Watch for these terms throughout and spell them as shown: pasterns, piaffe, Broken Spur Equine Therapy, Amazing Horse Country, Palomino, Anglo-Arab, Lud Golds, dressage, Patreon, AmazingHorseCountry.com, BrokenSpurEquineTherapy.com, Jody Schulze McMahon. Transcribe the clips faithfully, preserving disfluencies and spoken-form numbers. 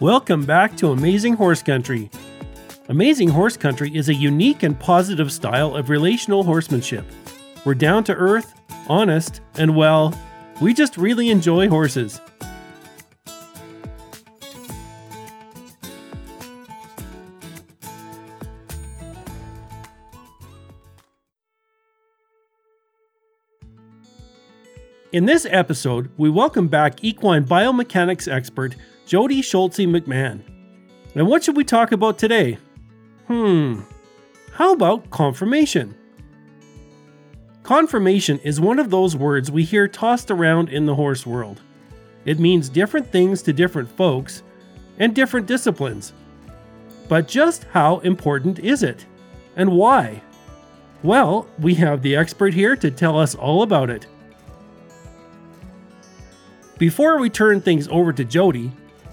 Welcome back to Amazing Horse Country. Amazing Horse Country is a unique and positive style of relational horsemanship. We're down to earth, honest, and well, we just really enjoy horses. In this episode, we welcome back equine biomechanics expert Jody Schulze McMahon. And what should we talk about today? Hmm, how about conformation? Conformation is one of those words we hear tossed around in the horse world. It means different things to different folks and different disciplines. But just how important is it? And why? Well, we have the expert here to tell us all about it. Before we turn things over to Jody,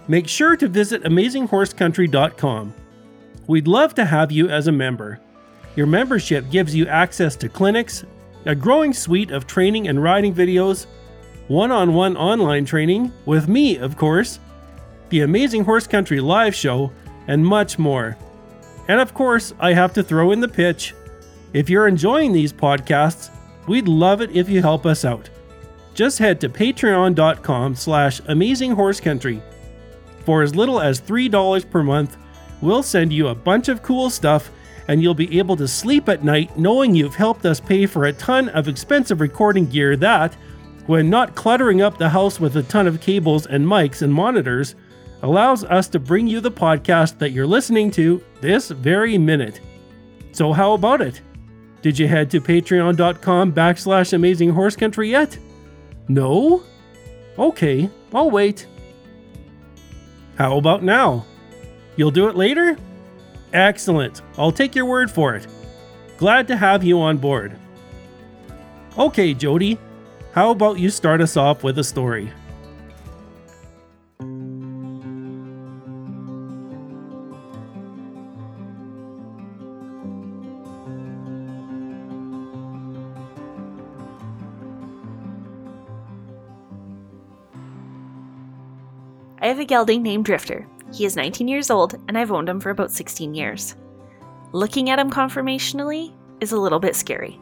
make sure to visit Amazing Horse Country dot com. We'd love to have you as a member. Your membership gives you access to clinics, a growing suite of training and riding videos, one-on-one online training, with me of course, the Amazing Horse Country live show, and much more. And of course, I have to throw in the pitch. If you're enjoying these podcasts, we'd love it if you help us out. Just head to Patreon dot com slash Amazing Horse Country. For as little as three dollars per month, we'll send you a bunch of cool stuff, and you'll be able to sleep at night knowing you've helped us pay for a ton of expensive recording gear that, when not cluttering up the house with a ton of cables and mics and monitors, allows us to bring you the podcast that you're listening to this very minute. So how about it? Did you head to Patreon dot com backslash Amazing Horse Country yet? No? Okay, I'll wait. How about now? You'll do it later? Excellent. I'll take your word for it. Glad to have you on board. Okay, Jody, how about you start us off with a story? I have a gelding named Drifter. He is nineteen years old, and I've owned him for about sixteen years. Looking at him conformationally is a little bit scary.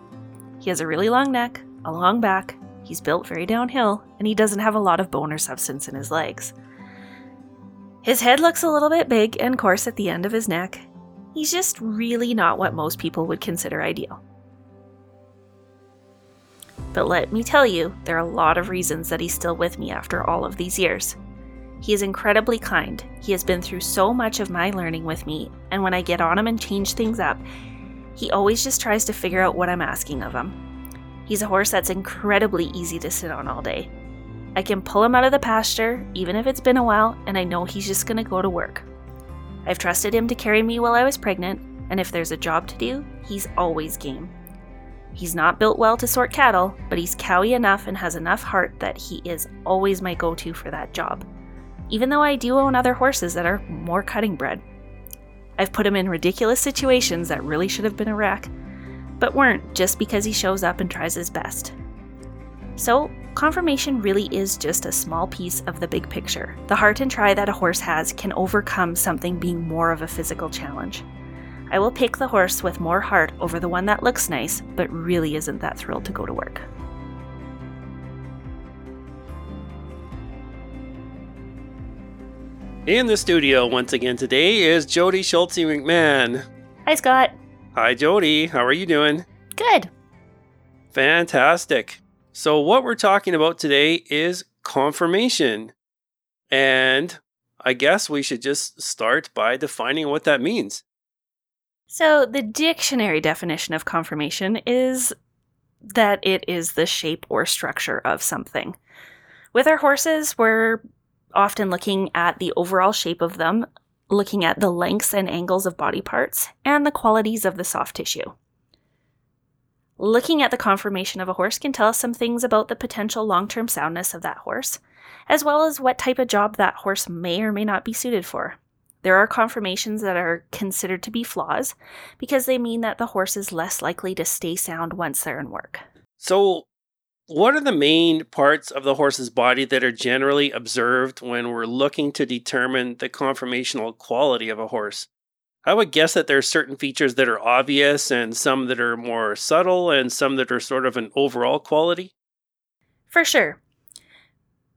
He has a really long neck, a long back, he's built very downhill, and he doesn't have a lot of bone or substance in his legs. His head looks a little bit big and coarse at the end of his neck. He's just really not what most people would consider ideal. But let me tell you, there are a lot of reasons that he's still with me after all of these years. He is incredibly kind. He has been through so much of my learning with me, and when I get on him and change things up, he always just tries to figure out what I'm asking of him. He's a horse that's incredibly easy to sit on all day. I can pull him out of the pasture, even if it's been a while, and I know he's just going to go to work. I've trusted him to carry me while I was pregnant, and if there's a job to do, he's always game. He's not built well to sort cattle, but he's cowy enough and has enough heart that he is always my go-to for that job. Even though I do own other horses that are more cutting bred. I've put him in ridiculous situations that really should have been a wreck, but weren't just because he shows up and tries his best. So, conformation really is just a small piece of the big picture. The heart and try that a horse has can overcome something being more of a physical challenge. I will pick the horse with more heart over the one that looks nice, but really isn't that thrilled to go to work. In the studio once again today is Jody Schulze McMahon. Hi, Scott. Hi, Jody. How are you doing? Good. Fantastic. So what we're talking about today is conformation. And I guess we should just start by defining what that means. So the dictionary definition of conformation is that it is the shape or structure of something. With our horses, we're often looking at the overall shape of them, looking at the lengths and angles of body parts, and the qualities of the soft tissue. Looking at the conformation of a horse can tell us some things about the potential long-term soundness of that horse, as well as what type of job that horse may or may not be suited for. There are conformations that are considered to be flaws because they mean that the horse is less likely to stay sound once they're in work. So what are the main parts of the horse's body that are generally observed when we're looking to determine the conformational quality of a horse? I would guess that there are certain features that are obvious and some that are more subtle and some that are sort of an overall quality. For sure.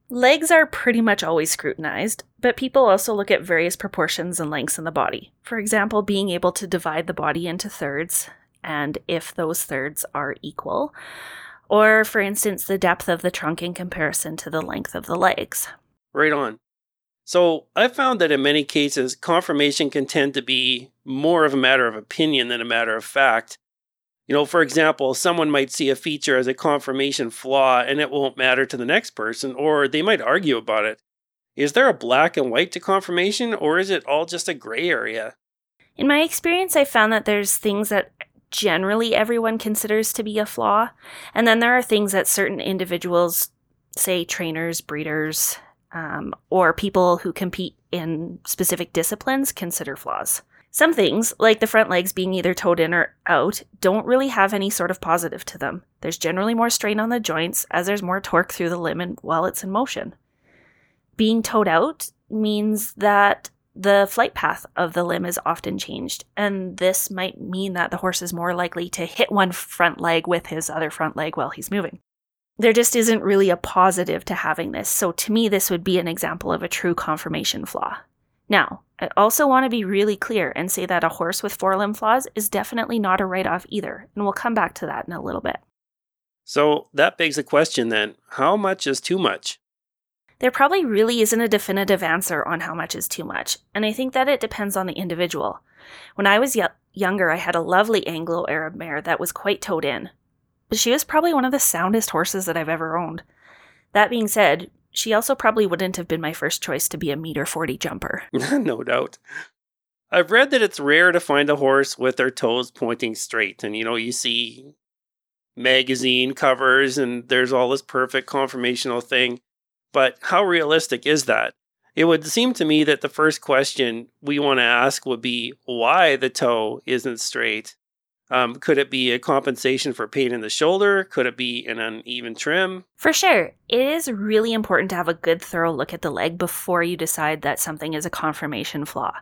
Legs are pretty much always scrutinized, but people also look at various proportions and lengths in the body. For example, being able to divide the body into thirds, and if those thirds are equal, or, for instance, the depth of the trunk in comparison to the length of the legs. Right on. So I found that in many cases, conformation can tend to be more of a matter of opinion than a matter of fact. You know, for example, someone might see a feature as a conformation flaw and it won't matter to the next person, or they might argue about it. Is there a black and white to conformation, or is it all just a gray area? In my experience, I found that there's things that generally everyone considers to be a flaw, and then there are things that certain individuals, say trainers, breeders, Um, or people who compete in specific disciplines consider flaws. Some things, like the front legs being either towed in or out, don't really have any sort of positive to them. There's generally more strain on the joints as there's more torque through the limb and while it's in motion. Being towed out means that the flight path of the limb is often changed, and this might mean that the horse is more likely to hit one front leg with his other front leg while he's moving. There just isn't really a positive to having this, so to me this would be an example of a true conformation flaw. Now, I also want to be really clear and say that a horse with forelimb flaws is definitely not a write-off either, and we'll come back to that in a little bit. So that begs the question then, how much is too much? There probably really isn't a definitive answer on how much is too much, and I think that it depends on the individual. When I was y- younger, I had a lovely Anglo-Arab mare that was quite towed in. But she was probably one of the soundest horses that I've ever owned. That being said, she also probably wouldn't have been my first choice to be a meter forty jumper. No doubt. I've read that it's rare to find a horse with their toes pointing straight. And, you know, you see magazine covers and there's all this perfect conformational thing. But how realistic is that? It would seem to me that the first question we want to ask would be why the toe isn't straight. Um, could it be a compensation for pain in the shoulder? Could it be an uneven trim? For sure. It is really important to have a good, thorough look at the leg before you decide that something is a conformation flaw.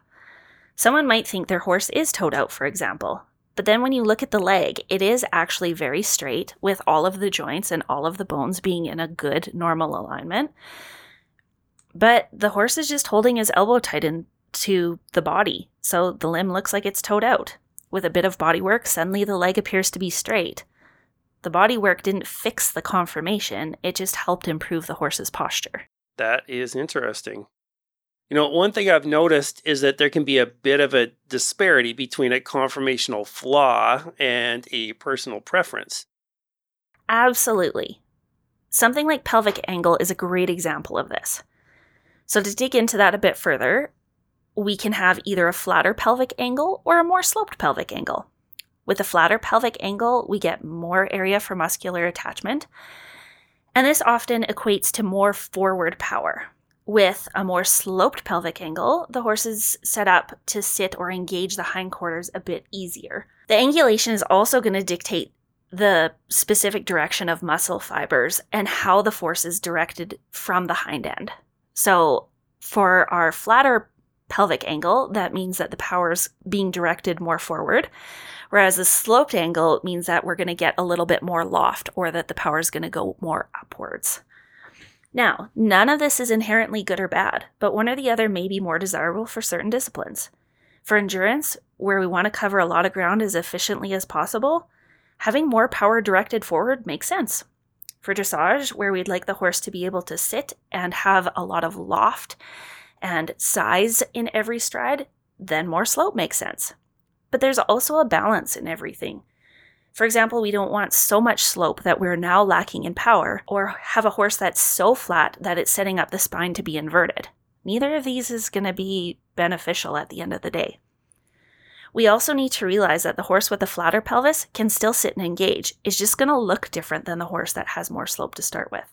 Someone might think their horse is towed out, for example. But then when you look at the leg, it is actually very straight, with all of the joints and all of the bones being in a good, normal alignment. But the horse is just holding his elbow tight into the body, so the limb looks like it's towed out. With a bit of body work, suddenly the leg appears to be straight. The body work didn't fix the conformation, it just helped improve the horse's posture. That is interesting. You know, one thing I've noticed is that there can be a bit of a disparity between a conformational flaw and a personal preference. Absolutely. Something like pelvic angle is a great example of this. So to dig into that a bit further, we can have either a flatter pelvic angle or a more sloped pelvic angle. With a flatter pelvic angle, we get more area for muscular attachment, and this often equates to more forward power. With a more sloped pelvic angle, the horse is set up to sit or engage the hindquarters a bit easier. The angulation is also going to dictate the specific direction of muscle fibers and how the force is directed from the hind end. So for our flatter pelvic angle, that means that the power is being directed more forward, whereas the sloped angle means that we're going to get a little bit more loft, or that the power is going to go more upwards. Now, none of this is inherently good or bad, but one or the other may be more desirable for certain disciplines. For endurance, where we want to cover a lot of ground as efficiently as possible, having more power directed forward makes sense. For dressage, where we'd like the horse to be able to sit and have a lot of loft and size in every stride, then more slope makes sense. But there's also a balance in everything. For example, we don't want so much slope that we're now lacking in power, or have a horse that's so flat that it's setting up the spine to be inverted. Neither of these is going to be beneficial at the end of the day. We also need to realize that the horse with a flatter pelvis can still sit and engage. It's just going to look different than the horse that has more slope to start with.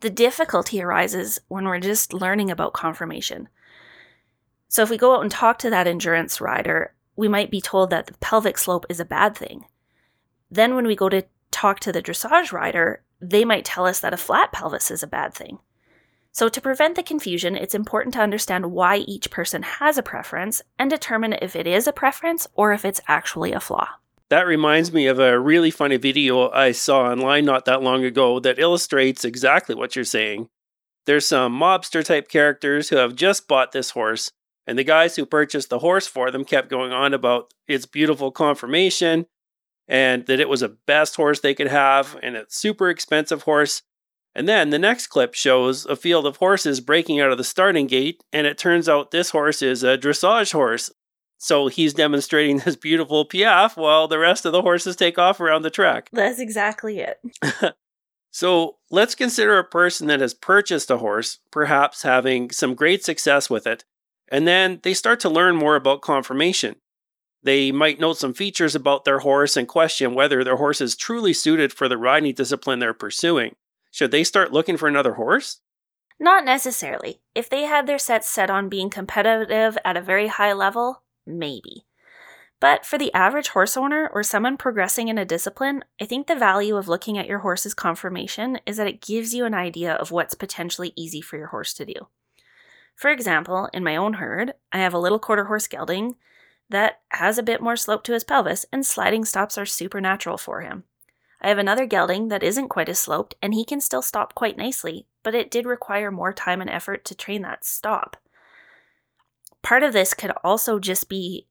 The difficulty arises when we're just learning about conformation. So if we go out and talk to that endurance rider, we might be told that the pelvic slope is a bad thing. Then when we go to talk to the dressage rider, they might tell us that a flat pelvis is a bad thing. So to prevent the confusion, it's important to understand why each person has a preference and determine if it is a preference or if it's actually a flaw. That reminds me of a really funny video I saw online not that long ago that illustrates exactly what you're saying. There's some mobster-type characters who have just bought this horse, and the guys who purchased the horse for them kept going on about its beautiful conformation and that it was the best horse they could have and a super expensive horse. And then the next clip shows a field of horses breaking out of the starting gate, and it turns out this horse is a dressage horse. So he's demonstrating this beautiful piaffe while the rest of the horses take off around the track. That's exactly it. So let's consider a person that has purchased a horse, perhaps having some great success with it, and then they start to learn more about conformation. They might note some features about their horse and question whether their horse is truly suited for the riding discipline they're pursuing. Should they start looking for another horse? Not necessarily. If they had their sets set on being competitive at a very high level, maybe. But for the average horse owner or someone progressing in a discipline, I think the value of looking at your horse's conformation is that it gives you an idea of what's potentially easy for your horse to do. For example, in my own herd, I have a little quarter horse gelding that has a bit more slope to his pelvis, and sliding stops are super natural for him. I have another gelding that isn't quite as sloped, and he can still stop quite nicely, but it did require more time and effort to train that stop. Part of this could also just be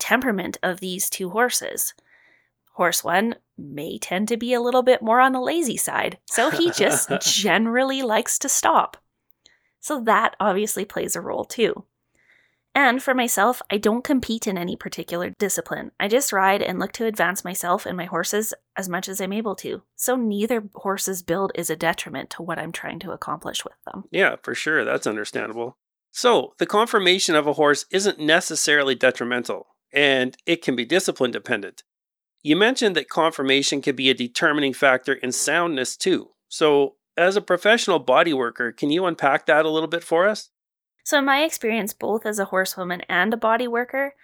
temperament of these two horses. Horse one may tend to be a little bit more on the lazy side, so he just generally likes to stop. So that obviously plays a role too. And for myself, I don't compete in any particular discipline. I just ride and look to advance myself and my horses as much as I'm able to. So neither horse's build is a detriment to what I'm trying to accomplish with them. Yeah, for sure. That's understandable. So the conformation of a horse isn't necessarily detrimental, and it can be discipline dependent. You mentioned that conformation can be a determining factor in soundness too. So as a professional body worker, can you unpack that a little bit for us? So in my experience, both as a horsewoman and a body worker,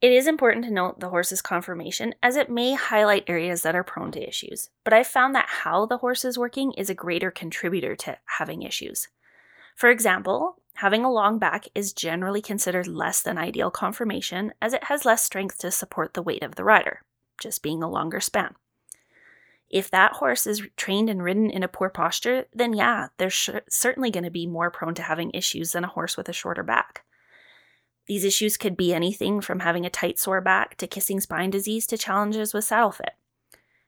it is important to note the horse's conformation as it may highlight areas that are prone to issues. But I've found that how the horse is working is a greater contributor to having issues. For example, having a long back is generally considered less than ideal conformation as it has less strength to support the weight of the rider, just being a longer span. If that horse is trained and ridden in a poor posture, then yeah, they're sh- certainly going to be more prone to having issues than a horse with a shorter back. These issues could be anything from having a tight sore back to kissing spine disease to challenges with saddle fit.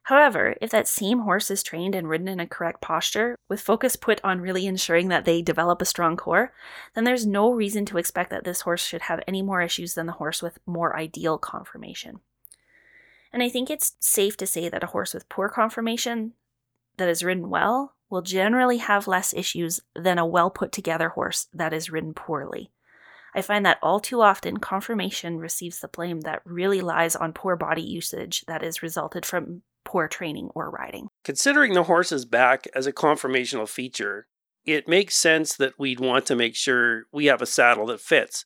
However, if that same horse is trained and ridden in a correct posture, with focus put on really ensuring that they develop a strong core, then there's no reason to expect that this horse should have any more issues than the horse with more ideal conformation. And I think it's safe to say that a horse with poor conformation that is ridden well will generally have less issues than a well-put-together horse that is ridden poorly. I find that all too often conformation receives the blame that really lies on poor body usage that is resulted from poor training or riding. Considering the horse's back as a conformational feature, it makes sense that we'd want to make sure we have a saddle that fits,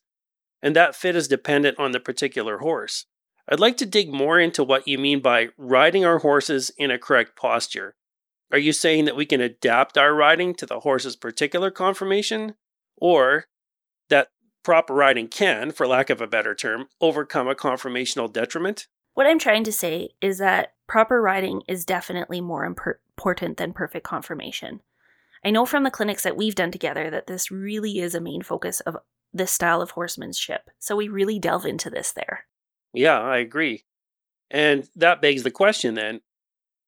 and that fit is dependent on the particular horse. I'd like to dig more into what you mean by riding our horses in a correct posture. Are you saying that we can adapt our riding to the horse's particular conformation, or that proper riding can, for lack of a better term, overcome a conformational detriment? What I'm trying to say is that proper riding is definitely more important than perfect conformation. I know from the clinics that we've done together that this really is a main focus of this style of horsemanship, so we really delve into this there. Yeah, I agree. And that begs the question then,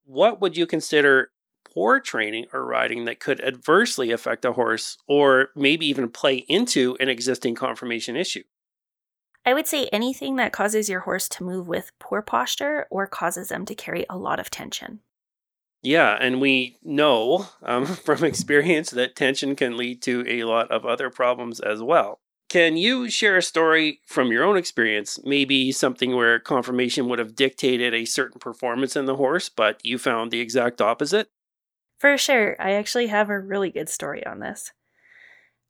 what would you consider poor training or riding that could adversely affect a horse or maybe even play into an existing conformation issue? I would say anything that causes your horse to move with poor posture or causes them to carry a lot of tension. Yeah, and we know um, from experience that tension can lead to a lot of other problems as well. Can you share a story from your own experience, maybe something where conformation would have dictated a certain performance in the horse, but you found the exact opposite? For sure. I actually have a really good story on this.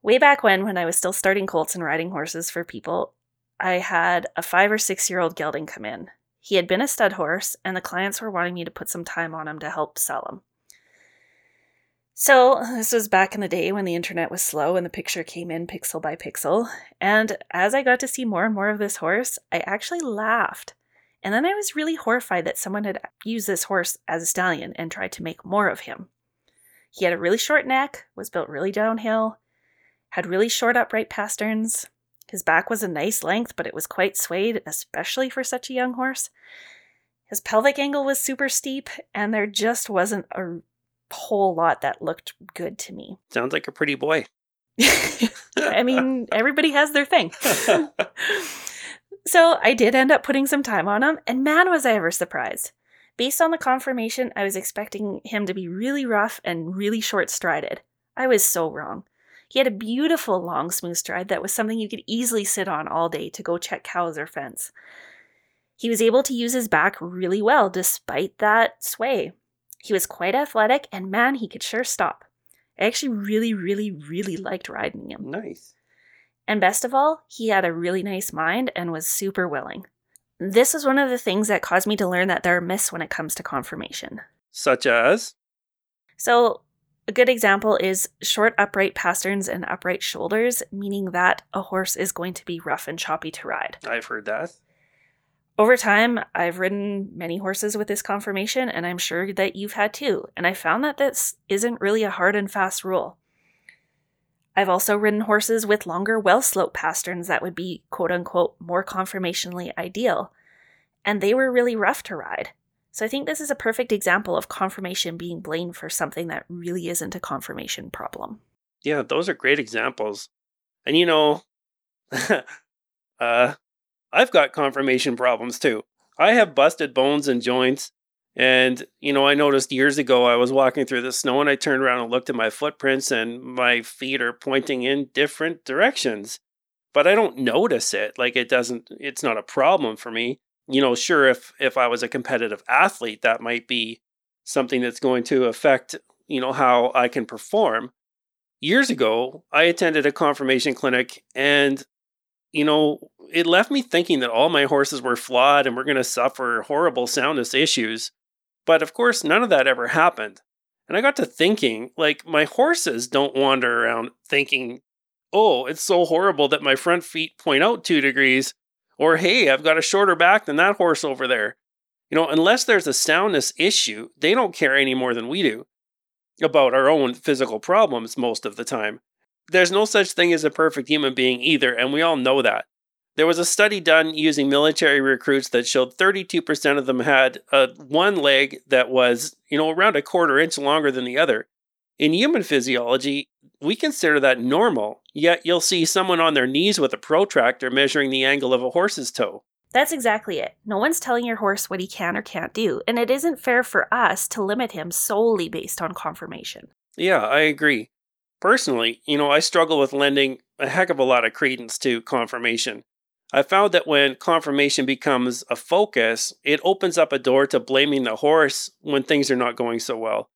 Way back when, when I was still starting colts and riding horses for people, I had a five or six year old gelding come in. He had been a stud horse, and the clients were wanting me to put some time on him to help sell him. So this was back in the day when the internet was slow and the picture came in pixel by pixel. And as I got to see more and more of this horse, I actually laughed. And then I was really horrified that someone had used this horse as a stallion and tried to make more of him. He had a really short neck, was built really downhill, had really short upright pasterns. His back was a nice length, but it was quite swayed, especially for such a young horse. His pelvic angle was super steep, and there just wasn't a whole lot that looked good to me. Sounds like a pretty boy. I mean, everybody has their thing. So I did end up putting some time on him, and man, was I ever surprised. Based on the conformation, I was expecting him to be really rough and really short-strided. I was so wrong. He had a beautiful, long, smooth stride that was something you could easily sit on all day to go check cows or fence. He was able to use his back really well despite that sway. He was quite athletic, and man, he could sure stop. I actually really, really, really liked riding him. Nice. And best of all, he had a really nice mind and was super willing. This was one of the things that caused me to learn that there are myths when it comes to conformation. Such as? So, a good example is short upright pasterns and upright shoulders, meaning that a horse is going to be rough and choppy to ride. I've heard that. Over time, I've ridden many horses with this conformation, and I'm sure that you've had too. And I found that this isn't really a hard and fast rule. I've also ridden horses with longer, well-sloped pasterns that would be, quote-unquote, more conformationally ideal, and they were really rough to ride. So I think this is a perfect example of conformation being blamed for something that really isn't a conformation problem. Yeah, those are great examples. And you know, uh, I've got conformation problems too. I have busted bones and joints. And, you know, I noticed years ago I was walking through the snow and I turned around and looked at my footprints and my feet are pointing in different directions. But I don't notice it. Like it doesn't, it's not a problem for me. You know, sure, if, if I was a competitive athlete, that might be something that's going to affect, you know, how I can perform. Years ago, I attended a conformation clinic and, you know, it left me thinking that all my horses were flawed and were going to suffer horrible soundness issues. But of course, none of that ever happened. And I got to thinking, like, my horses don't wander around thinking, oh, it's so horrible that my front feet point out two degrees. Or, hey, I've got a shorter back than that horse over there. You know, unless there's a soundness issue, they don't care any more than we do about our own physical problems most of the time. There's no such thing as a perfect human being either, and we all know that. There was a study done using military recruits that showed thirty-two percent of them had uh, one leg that was, you know, around a quarter inch longer than the other. In human physiology, we consider that normal, yet you'll see someone on their knees with a protractor measuring the angle of a horse's toe. That's exactly it. No one's telling your horse what he can or can't do, and it isn't fair for us to limit him solely based on conformation. Yeah, I agree. Personally, you know, I struggle with lending a heck of a lot of credence to conformation. I found that when conformation becomes a focus, it opens up a door to blaming the horse when things are not going so well.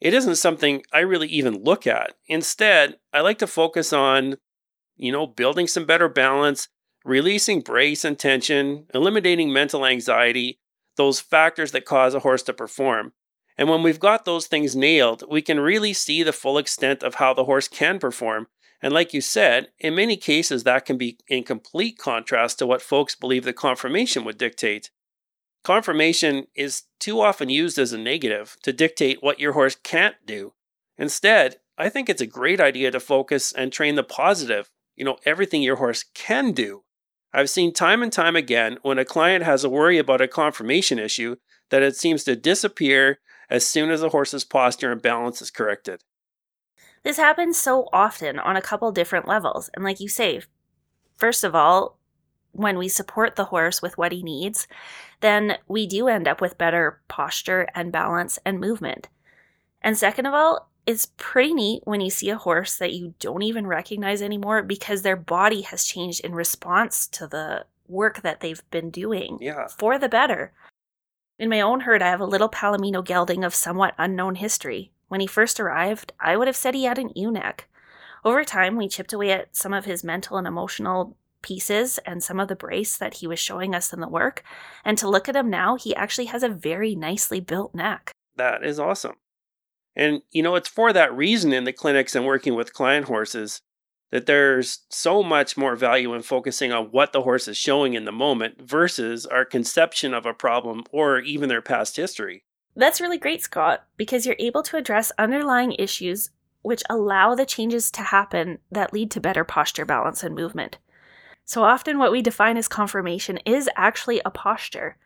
It isn't something I really even look at. Instead, I like to focus on, you know, building some better balance, releasing brace and tension, eliminating mental anxiety, those factors that cause a horse to perform. And when we've got those things nailed, we can really see the full extent of how the horse can perform. And like you said, in many cases, that can be in complete contrast to what folks believe the conformation would dictate. Conformation is too often used as a negative to dictate what your horse can't do. Instead, I think it's a great idea to focus and train the positive, you know, everything your horse can do. I've seen time and time again when a client has a worry about a conformation issue that it seems to disappear as soon as the horse's posture and balance is corrected. This happens so often on a couple different levels. And like you say, first of all, when we support the horse with what he needs, then we do end up with better posture and balance and movement. And second of all, it's pretty neat when you see a horse that you don't even recognize anymore because their body has changed in response to the work that they've been doing yeah. for the better. In my own herd, I have a little Palomino gelding of somewhat unknown history. When he first arrived, I would have said he had an U-neck. Over time, we chipped away at some of his mental and emotional pieces and some of the brace that he was showing us in the work. And to look at him now, he actually has a very nicely built neck. That is awesome. And, you know, it's for that reason in the clinics and working with client horses that there's so much more value in focusing on what the horse is showing in the moment versus our conception of a problem or even their past history. That's really great, Scott, because you're able to address underlying issues which allow the changes to happen that lead to better posture, balance, and movement. So often what we define as conformation is actually a posture.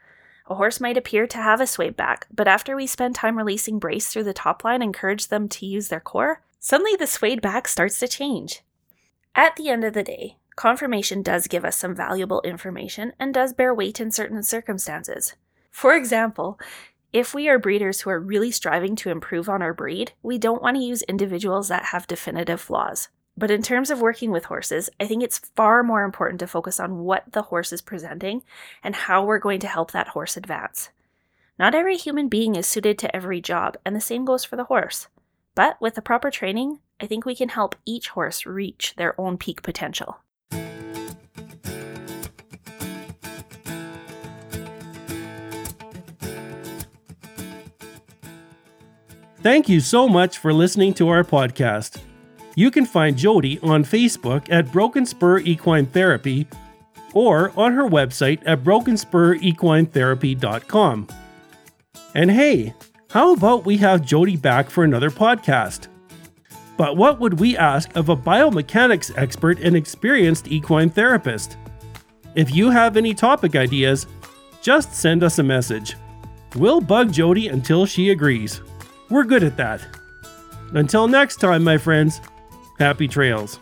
A horse might appear to have a swayed back, but after we spend time releasing brace through the top line and encourage them to use their core, suddenly the swayed back starts to change. At the end of the day, conformation does give us some valuable information and does bear weight in certain circumstances. For example, if we are breeders who are really striving to improve on our breed, we don't want to use individuals that have definitive flaws. But in terms of working with horses, I think it's far more important to focus on what the horse is presenting and how we're going to help that horse advance. Not every human being is suited to every job, and the same goes for the horse. But with the proper training, I think we can help each horse reach their own peak potential. Thank you so much for listening to our podcast. You can find Jody on Facebook at Broken Spur Equine Therapy or on her website at Broken Spur Equine Therapy dot com. And hey, how about we have Jody back for another podcast? But what would we ask of a biomechanics expert and experienced equine therapist? If you have any topic ideas, just send us a message. We'll bug Jody until she agrees. We're good at that. Until next time, my friends, happy trails.